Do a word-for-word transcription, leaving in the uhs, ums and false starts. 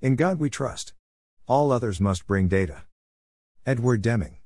In God we trust. All others must bring data. Edward Deming.